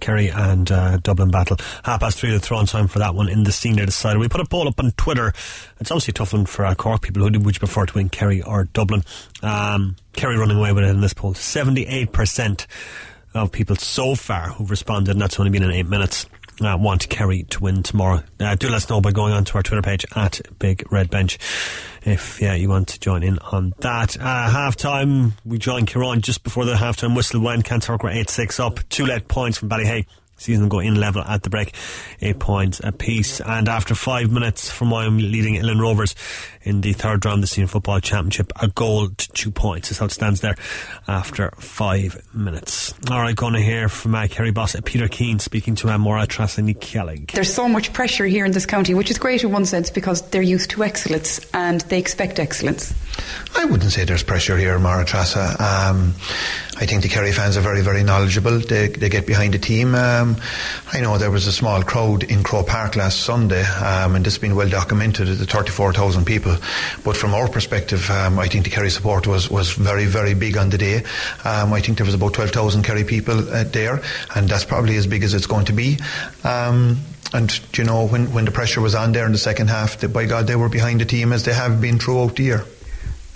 Kerry and Dublin battle. 3:30 the throw-on time for that one in the senior decider. We put a poll up on Twitter. It's obviously a tough one for Cork people. Who would you prefer to win, Kerry or Dublin? Kerry running away with it in this poll. 78% of people so far who've responded, and that's only been in 8 minutes, want Kerry to win tomorrow. Do let us know by going on to our Twitter page at Big Red Bench if you want to join in on that. Half time, we joined Ciarán just before the half time whistle went. Kanturk were 8-6 up, 2 late points from Ballyhea. Seeing them go in level at the break, 8 points apiece. And after 5 minutes from Mayo leading Illin Rovers in the third round of the Senior Football Championship, a goal to 2 points is how it stands there after 5 minutes. Alright, going to hear from Kerry boss Peter Keane speaking to Maura Trasini-Kialig. There's so much pressure here in this county, which is great in one sense because they're used to excellence and they expect excellence. I wouldn't say there's pressure here, Maura Trasa. I think the Kerry fans are very, very knowledgeable. They get behind the team. I know there was a small crowd in Croke Park last Sunday, and this has been well documented, the 34,000 people. But from our perspective, I think the Kerry support was very, very big on the day. I think there was about 12,000 Kerry people there, and that's probably as big as it's going to be. And, you know, when the pressure was on there in the second half, by God, they were behind the team as they have been throughout the year.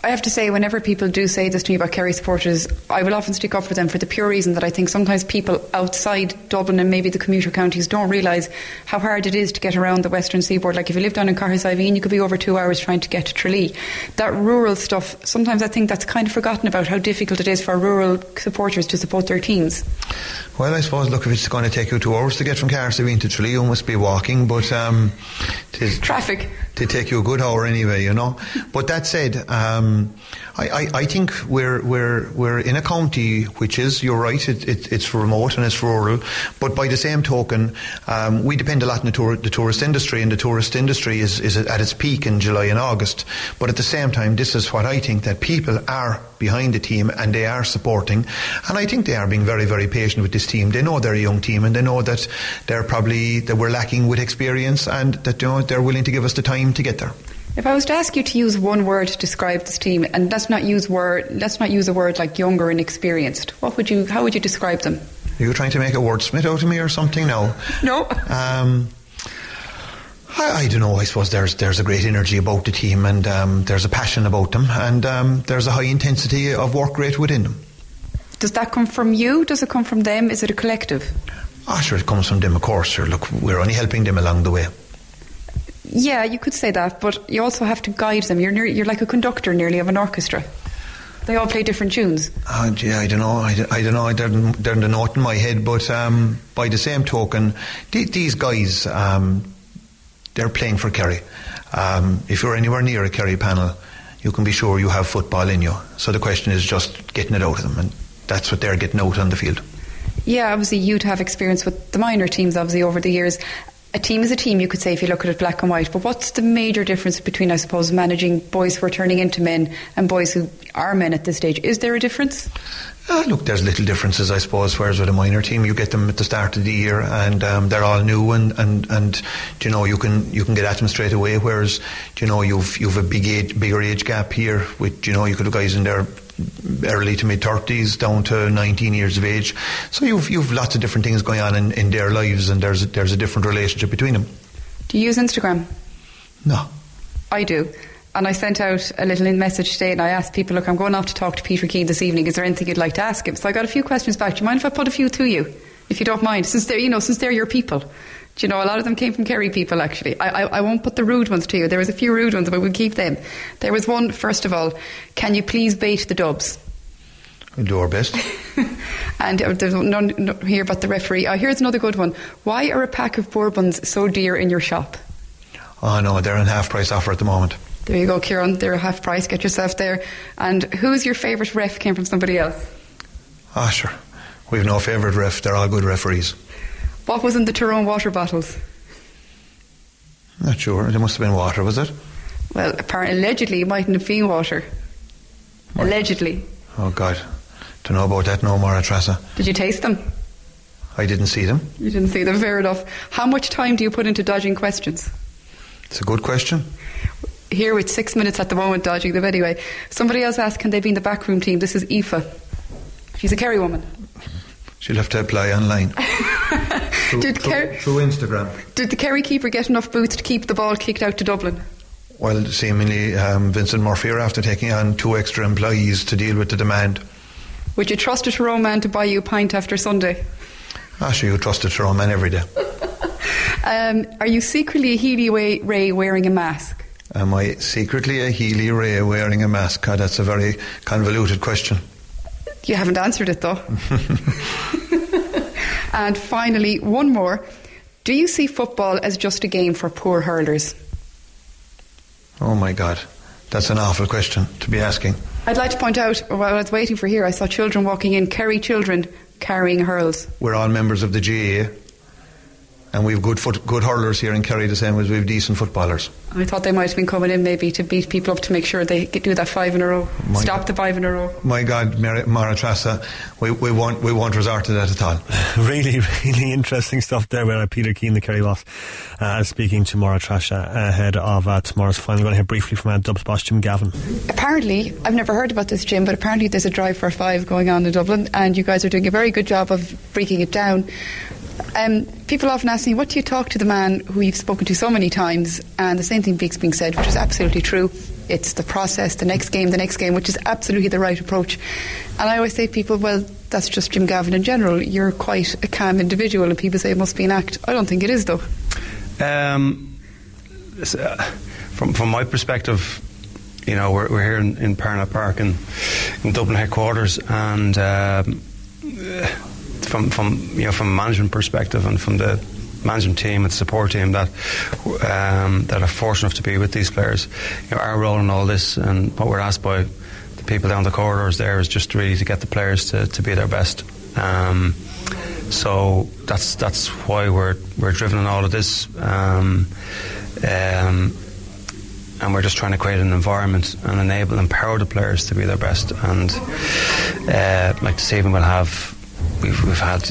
I have to say, whenever people do say this to me about Kerry supporters, I will often stick up for them for the pure reason that I think sometimes people outside Dublin and maybe the commuter counties don't realise how hard it is to get around the western seaboard. Like if you live down in Carthaisiveen, you could be over 2 hours trying to get to Tralee. That rural stuff, sometimes I think that's kind of forgotten about, how difficult it is for rural supporters to support their teams. Well, I suppose, look, if it's going to take you 2 hours to get from Carthaisiveen to Tralee, you must be walking, but traffic. They take you a good hour anyway, you know. But that said, I think we're in a county which is, you're right, it's remote and it's rural. But by the same token, we depend a lot on the tourist industry, and the tourist industry is at its peak in July and August. But at the same time, this is what I think, that people are behind the team and they are supporting, and I think they are being very, very patient with this team. They know they're a young team and they know that that we're lacking with experience, and that, you know, they're willing to give us the time to get there. If I was to ask you to use one word to describe this team, and let's not use a word like younger and inexperienced, how would you describe them? Are you trying to make a wordsmith out of me or something? No. I don't know. I suppose there's a great energy about the team, and there's a passion about them, and there's a high intensity of work rate within them. Does that come from you? Does it come from them? Is it a collective? Oh, sure, it comes from them, of course. Sure, look, we're only helping them along the way. Yeah, you could say that, but you also have to guide them. You're like a conductor nearly of an orchestra. They all play different tunes. Yeah, I don't know. I don't know. They're the note in my head, but by the same token, these guys, they're playing for Kerry. If you're anywhere near a Kerry panel, you can be sure you have football in you. So the question is just getting it out of them, and that's what they're getting out on the field. Yeah, obviously you'd have experience with the minor teams obviously over the years. A team is a team, you could say, if you look at it black and white, but what's the major difference between, I suppose, managing boys who are turning into men and boys who are men at this stage? Is there a difference? Look, there's little differences, I suppose, whereas with a minor team you get them at the start of the year and they're all new and you know, you can get at them straight away, whereas, you know, you've a bigger age gap here with, you know, you could have guys in there early to mid-30s down to 19 years of age, so you've lots of different things going on in their lives, and there's a different relationship between them. Do you use Instagram? No, I do. And I sent out a little message today and I asked people, look, I'm going off to talk to Peter Keane this evening, is there anything you'd like to ask him? So I got a few questions back. Do you mind if I put a few to you, if you don't mind, since they're your people? Do you know, a lot of them came from Kerry people, actually. I won't put the rude ones to you. There was a few rude ones, but we'll keep them. There was one, first of all, can you please bait the Dubs? We'll do our best. And there's none here but the referee. Here's another good one. Why are a pack of Bourbons so dear in your shop? Oh, no, they're on half-price offer at the moment. There you go, Ciarán. They're half-price. Get yourself there. And who's your favourite ref? Came from somebody else. Ah, sure. We've no favourite ref. They're all good referees. What was in the Tyrone water bottles? Not sure. There must have been water, was it? Well, apparently, allegedly, it mightn't have been water. What? Allegedly. Oh, God. Don't know about that no more, Trasa. Did you taste them? I didn't see them. You didn't see them, fair enough. How much time do you put into dodging questions? It's a good question. Here with 6 minutes at the moment dodging them anyway. Somebody else asked, can they be in the backroom team? This is Aoife. She's a Kerry woman. She'll have to apply online. Through Instagram. Did the Kerry keeper get enough boots to keep the ball kicked out to Dublin? Well, seemingly Vincent Murphy are after taking on two extra employees to deal with the demand. Would you trust a Tyrone man to buy you a pint after Sunday? Ah, sure, you trust a Tyrone man every day. Are you secretly a Healy Ray wearing a mask? Am I secretly a Healy Ray wearing a mask? God, that's a very convoluted question. You haven't answered it, though. And finally, one more. Do you see football as just a game for poor hurlers? Oh my God, that's an awful question to be asking. I'd like to point out, while I was waiting for here, I saw children walking in, Kerry children, carrying hurls. We're all members of the GAA and we've good hurlers here in Kerry, the same as we've decent footballers. I thought they might have been coming in maybe to beat people up to make sure they do that five in a row. The five in a row. My God, Mara Trasa, we won't resort to that at all. Really, really interesting stuff there with Peter Keane, the Kerry boss, speaking to Mara Trasa ahead of tomorrow's final. We're going to hear briefly from Dubs boss Jim Gavin. Apparently, I've never heard about this, Jim, but apparently there's a drive for five going on in Dublin and you guys are doing a very good job of breaking it down. People often ask me, what do you talk to the man who you've spoken to so many times? And the same thing is being said, which is absolutely true. It's the process, the next game, which is absolutely the right approach. And I always say to people, well, that's just Jim Gavin in general. You're quite a calm individual, and people say it must be an act. I don't think it is, though. From my perspective, you know, we're here in Parnell Park in Dublin headquarters, and From a management perspective and from the management team and support team that are fortunate enough to be with these players, you know, our role in all this and what we're asked by the people down the corridors there is just really to get the players to be their best. So that's why we're driven in all of this, and we're just trying to create an environment and empower the players to be their best. And like this evening, we've had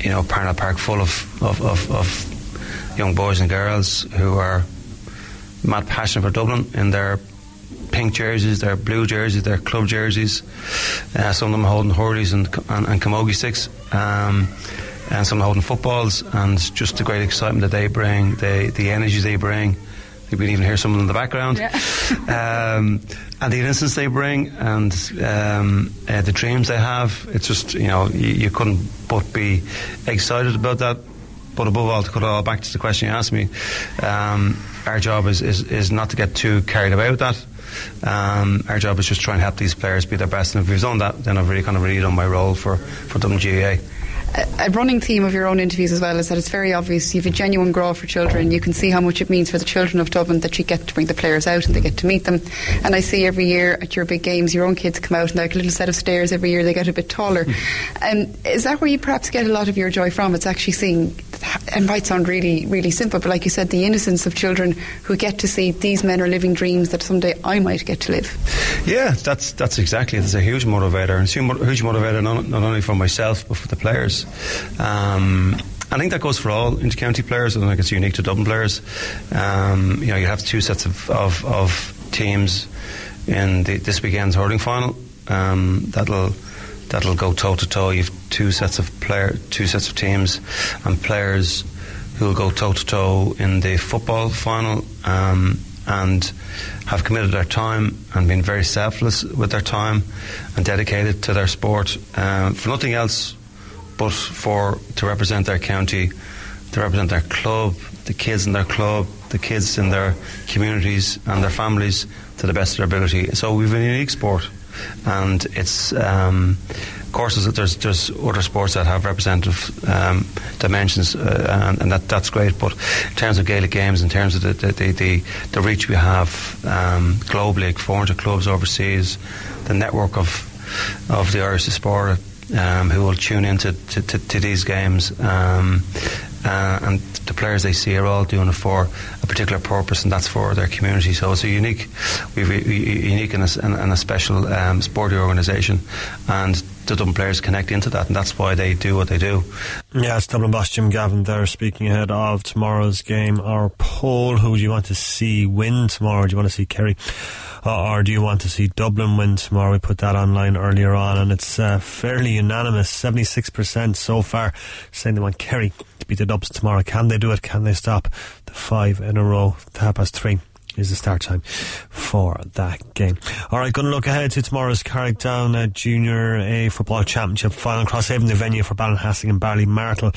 you know, Parnell Park full of young boys and girls who are mad passionate for Dublin in their pink jerseys, their blue jerseys, their club jerseys, some of them holding hurleys and camogie sticks, and some holding footballs, and just the great excitement that they bring, the energy they bring. You can even hear someone in the background, yeah. And the innocence they bring, and the dreams they have. It's just, you know, you couldn't but be excited about that. But above all, to cut it all back to the question you asked me, our job is not to get too carried away with that. Our job is just trying to help these players be their best, and if we've done that, then I've really done my role for WGA. a running theme of your own interviews as well is that it's very obvious you have a genuine grow for children. You can see how much it means for the children of Dublin that you get to bring the players out and they get to meet them. And I see every year at your big games your own kids come out and they're like a little set of stairs every year, they get a bit taller. Is that where you perhaps get a lot of your joy from? It's actually seeing, and might sound really, really simple, but like you said, the innocence of children who get to see these men are living dreams that someday I might get to live. Yeah, that's exactly it. It's a huge motivator. It's a huge motivator not only for myself but for the players. I think that goes for all inter-county players. I don't think it's unique to Dublin players. You have two sets of teams in this weekend's hurling final. That'll go toe to toe. You've two sets of teams, and players who'll go toe to toe in the football final, and have committed their time and been very selfless with their time and dedicated to their sport for nothing else. But to represent their county, to represent their club, the kids in their club, the kids in their communities and their families to the best of their ability. So we've a unique sport, and it's courses that there's other sports that have representative dimensions, and that's great. But in terms of Gaelic games, in terms of the reach we have globally, like 400 clubs overseas, the network of the Irish diaspora. Who will tune in to these games, and the players they see are all doing it for a particular purpose, and that's for their community. So it's a unique and a special sporty organisation, and the Dublin players connect into that, and that's why they do what they do. Yeah, it's Dublin boss Jim Gavin there speaking ahead of tomorrow's game. Our poll: who do you want to see win tomorrow? Do you want to see Kerry, or do you want to see Dublin win tomorrow? We put that online earlier on, and it's fairly unanimous. 76% so far saying they want Kerry to beat the Dubs tomorrow. Can they do it? Can they stop the 5 in a row? 3:30 is the start time for that game. Alright, going to look ahead to tomorrow's Carrickdown Junior A Football Championship final. Crosshaven, the venue for Ballinhassig and Ballymartle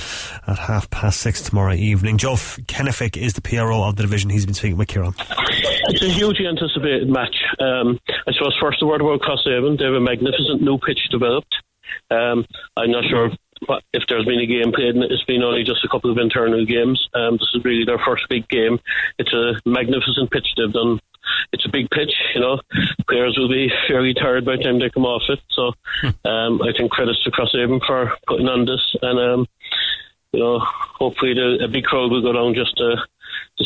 at 6:30 tomorrow evening. Joe Kenefick is the PRO of the division. He's been speaking with Ciarán. It's a hugely anticipated match. I suppose first the word about Crosshaven. They have a magnificent new pitch developed. I'm not sure if there's been a game played, and it's been only just a couple of internal games. This is really their first big game. It's a magnificent pitch they've done. It's a big pitch, you know. Players will be fairly tired by the time they come off it. So I think credits to Crosshaven for putting on this, and hopefully a big crowd will go down just to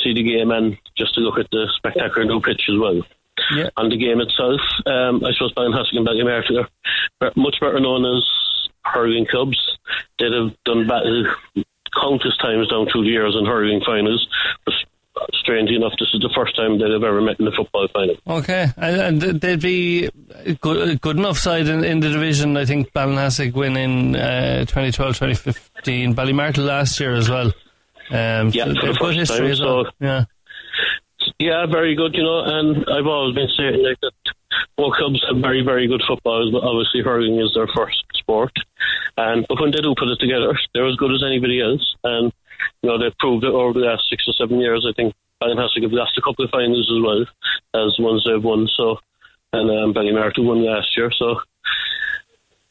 see the game and just to look at the spectacular new pitch as well. Yeah. On the game itself, I suppose Ballinhassig and Ballymartle are much better known as hurling clubs. They have done battle countless times down through the years in hurling finals, but strangely enough, this is the first time that they've ever met in the football final. Okay, and they'd be good enough side in the division. I think Ballinhassig win in 2012, 2015, Ballymartle last year as well. For the first time. So, yeah. Yeah, very good, and I've always been saying that both clubs have very, very good footballers, but obviously hurling is their first sport. But when they do put it together, they're as good as anybody else. And, they've proved it over the last 6 or 7 years. I think Ballinhassig have lost a couple of finals as well as ones they've won. So, and Ballymartle won last year. So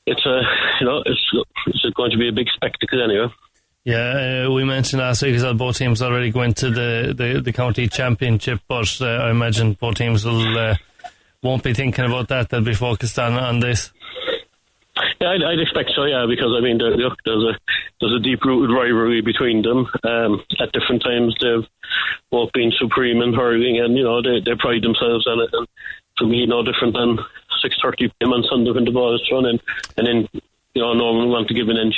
it's it's going to be a big spectacle anyway. Yeah, we mentioned last week that both teams already went to the county championship, but I imagine both teams won't be thinking about that. They'll be focused on this. Yeah, I'd expect so. Yeah, because I mean, there's a deep rooted rivalry between them. At different times, they've both been supreme in hurling, and they pride themselves on it. And to me, no different than 6:30 p.m. on Sunday when the ball is thrown in, and then no one want to give an inch.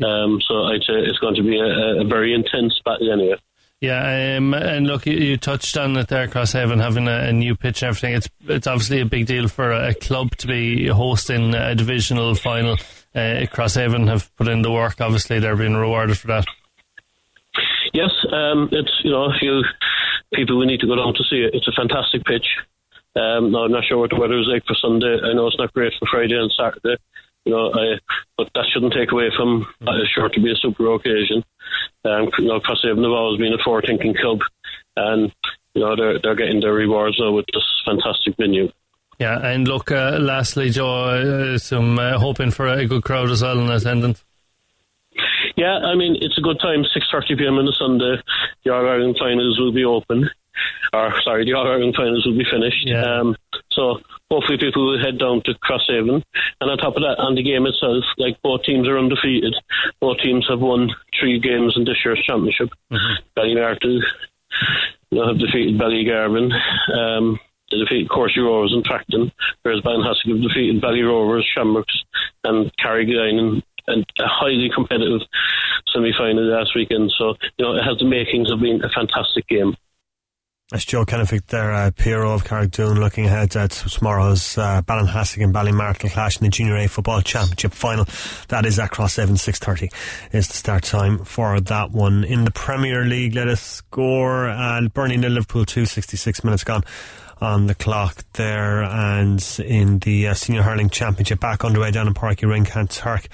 So I'd say it's going to be a very intense battle anyway. Yeah, and look, you touched on it there, Crosshaven, having a new pitch and everything. It's obviously a big deal for a club to be hosting a divisional final. Crosshaven have put in the work, obviously they're being rewarded for that. Yes, it's, few people we need to go down to see it. It's a fantastic pitch. Now I'm not sure what the weather is like for Sunday. I know it's not great for Friday and Saturday. But that shouldn't take away from it's sure to be a super occasion. Crosshaven have always been a forward-thinking club, and they're getting their rewards now with this fantastic venue. Yeah, and look, lastly, Joe, hoping for a good crowd as well in attendance. Yeah, I mean, it's a good time. 6:30pm on the Sunday, the All-Ireland finals will be open. The All-Ireland finals will be finished. Yeah. So hopefully people will head down to Crosshaven. And on top of that, on the game itself, like, both teams are undefeated. Both teams have won 3 games in this year's championship. Ballymarty have defeated Ballygarvan. They defeated Corsi Rovers and Tracton, whereas Ballinhassig have defeated Ballyrovers, Shamrocks and Carrigaline in a highly competitive semi-final last weekend. So, you know, it has the makings of being a fantastic game. That's Joe Kennefic there, PRO of Carrickdoon, looking ahead at tomorrow's Ballinhassig and Ballymartle clash in the Junior A Football Championship final. That is at Crosshaven. 6:30 is the start time for that one. In the Premier League, let us score. Burnley nil, Liverpool 2, 66 minutes gone on the clock there. And in the Senior Hurling Championship, back underway down in Páirc Uirinn, Kanturk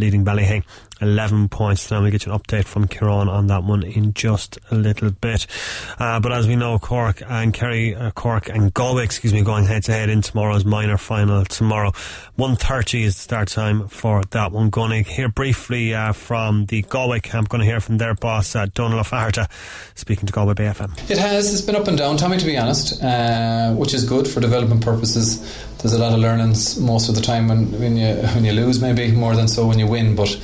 leading Ballyhea 11 points. Now we'll get you an update from Ciarán on that one in just a little bit. But as we know, Cork and Galway, going head to head in tomorrow's minor final tomorrow. 1:30 is the start time for that one. Going to hear briefly from the Galway camp, going to hear from their boss, Donal Ó Fátharta, speaking to Galway BFM. It's been up and down, Tommy, to be honest, which is good for development purposes. There's a lot of learnings most of the time when you lose, maybe more than so when you win, but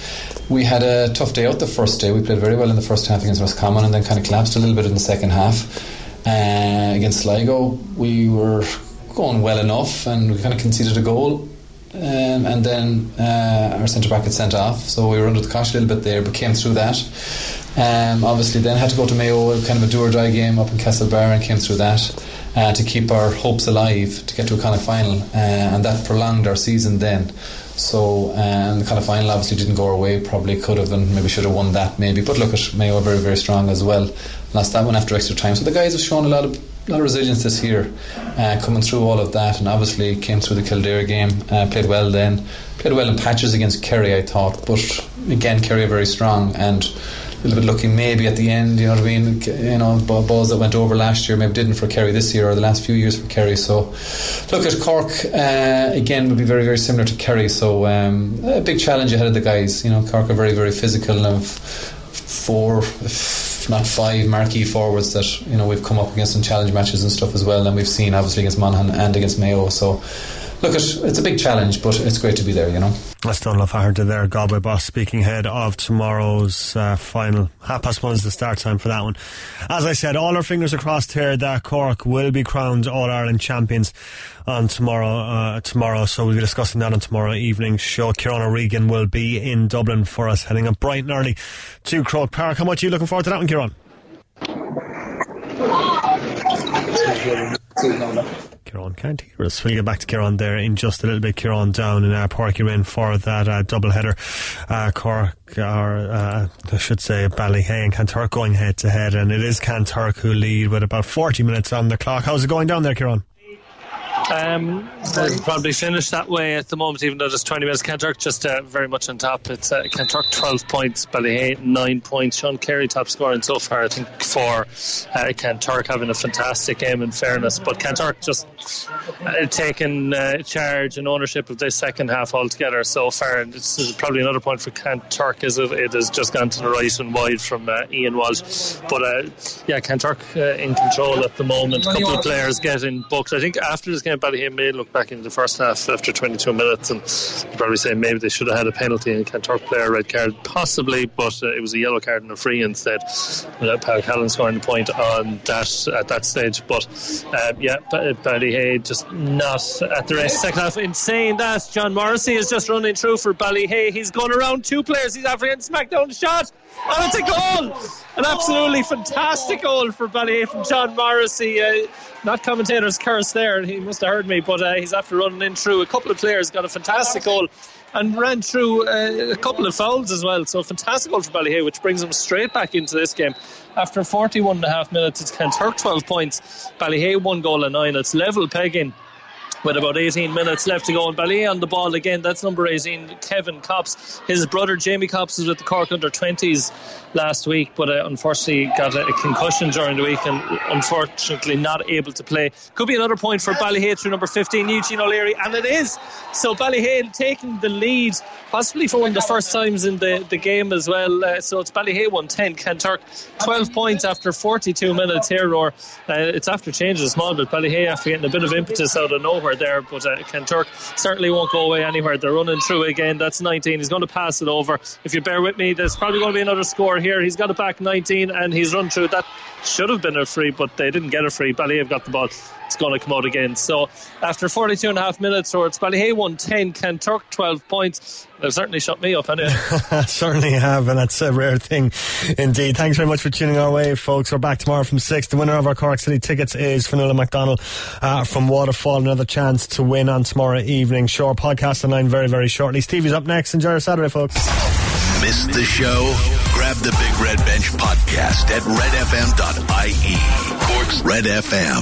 we had a tough day out the first day. We played very well in the first half against Roscommon and then kind of collapsed a little bit in the second half. Against Sligo, we were going well enough and we kind of conceded a goal. And then our centre-back had sent off, so we were under the cosh a little bit there, but came through that. Obviously then had to go to Mayo, kind of a do-or-die game up in Castlebar, and came through that to keep our hopes alive to get to a Connacht final. And that prolonged our season then. So, and the kind of final obviously didn't go our way, probably could have and maybe should have won that maybe, but look, at Mayo are very, very strong as well, lost that one after extra time. So the guys have shown a lot of resilience this year, coming through all of that, and obviously came through the Kildare game, played well then, played well in patches against Kerry, I thought, but again Kerry are very strong and a little bit lucky maybe at the end, you know what I mean, you know, balls that went over last year maybe didn't for Kerry this year, or the last few years for Kerry. So look, at Cork again would be very, very similar to Kerry, so a big challenge ahead of the guys. You know, Cork are very, very physical and have 4 if not 5 marquee forwards that, you know, we've come up against in challenge matches and stuff as well, and we've seen obviously against Monaghan and against Mayo. So look, it's a big challenge, but it's great to be there, you know. That's Donal Ó Fátharta there, Galway boss, speaking ahead of tomorrow's final. 1:30 is the start time for that one. As I said, all our fingers are crossed here that Cork will be crowned All-Ireland champions on tomorrow. So we'll be discussing that on tomorrow evening's show. Ciarán O'Regan will be in Dublin for us, heading up bright and early to Croke Park. How much are you looking forward to that one, Ciarán? Ciarán can't hear us. We'll get back to Ciarán there in just a little bit. Ciarán down in Páirc Uirinn for that double header. Ballyhea and Kanturk going head to head, and it is Kanturk who lead with about 40 minutes on the clock. How's it going down there, Ciarán? They'll probably finish that way at the moment, even though there's 20 minutes. Kanturk just very much on top. It's Kanturk 12 points, Ballyhea 9 points. Sean Carey top scoring so far, I think, for Kanturk, having a fantastic game in fairness. But Kanturk just taking charge and ownership of this second half altogether so far. And this is probably another point for Kanturk, is it has just gone to the right and wide from Ian Walsh. But Kanturk in control at the moment. A couple of players getting booked. I think after this game, Ballyhea may look back into the first half after 22 minutes and probably say maybe they should have had a penalty and Kanturk player a red card, possibly, but it was a yellow card and a free instead. Pa Callan scoring the point on that at that stage, but Ballyhea just not at the race second half. In saying that, John Morrissey is just running through for Ballyhea. He's gone around 2 players. He's African smack down the shot. And it's a goal! An absolutely fantastic goal for Ballyhea from John Morrissey. Not commentator's curse there, he must have heard me, but he's after running in through a couple of players, got a fantastic goal and ran through a couple of fouls as well. So fantastic goal for Ballyhea, which brings them straight back into this game. After 41 and a half minutes, it's Kanturk 12 points, Ballyhea 1 goal and 9. It's level pegging with about 18 minutes left to go. And Ballyhea on the ball again. That's number 18, Kevin Copps. His brother Jamie Copps was with the Cork under-20s last week, but unfortunately got a concussion during the week and unfortunately not able to play. Could be another point for Ballyhea through number 15, Eugene O'Leary, and it is. So Ballyhea taking the lead, possibly for one of the first times in the game as well. So it's Ballyhea 1-10, Kanturk 12 points after 42 minutes here, or it's after changes as well, but Ballyhea after getting a bit of impetus out of nowhere there, but Kanturk certainly won't go away anywhere. They're running through again. That's 19. He's going to pass it over. If you bear with me, there's probably going to be another score here. He's got it back, 19, and he's run through. That should have been a free, but they didn't get a free. Ballyhea have got the ball. It's going to come out again. So after 42 and a half minutes, or it's Ballyhea 1-10, Kanturk 12 points. They've certainly shut me up anyway. Certainly have, and that's a rare thing indeed. Thanks very much for tuning our way, folks. We're back tomorrow from 6. The winner of our Cork City tickets is Fionnuala MacDonald from Waterfall. Another chance to win on tomorrow evening. Sure, podcast online very, very shortly. Stevie's up next. Enjoy your Saturday, folks. Missed the show? Grab the Big Red Bench podcast at redfm.ie. Cork's Red FM.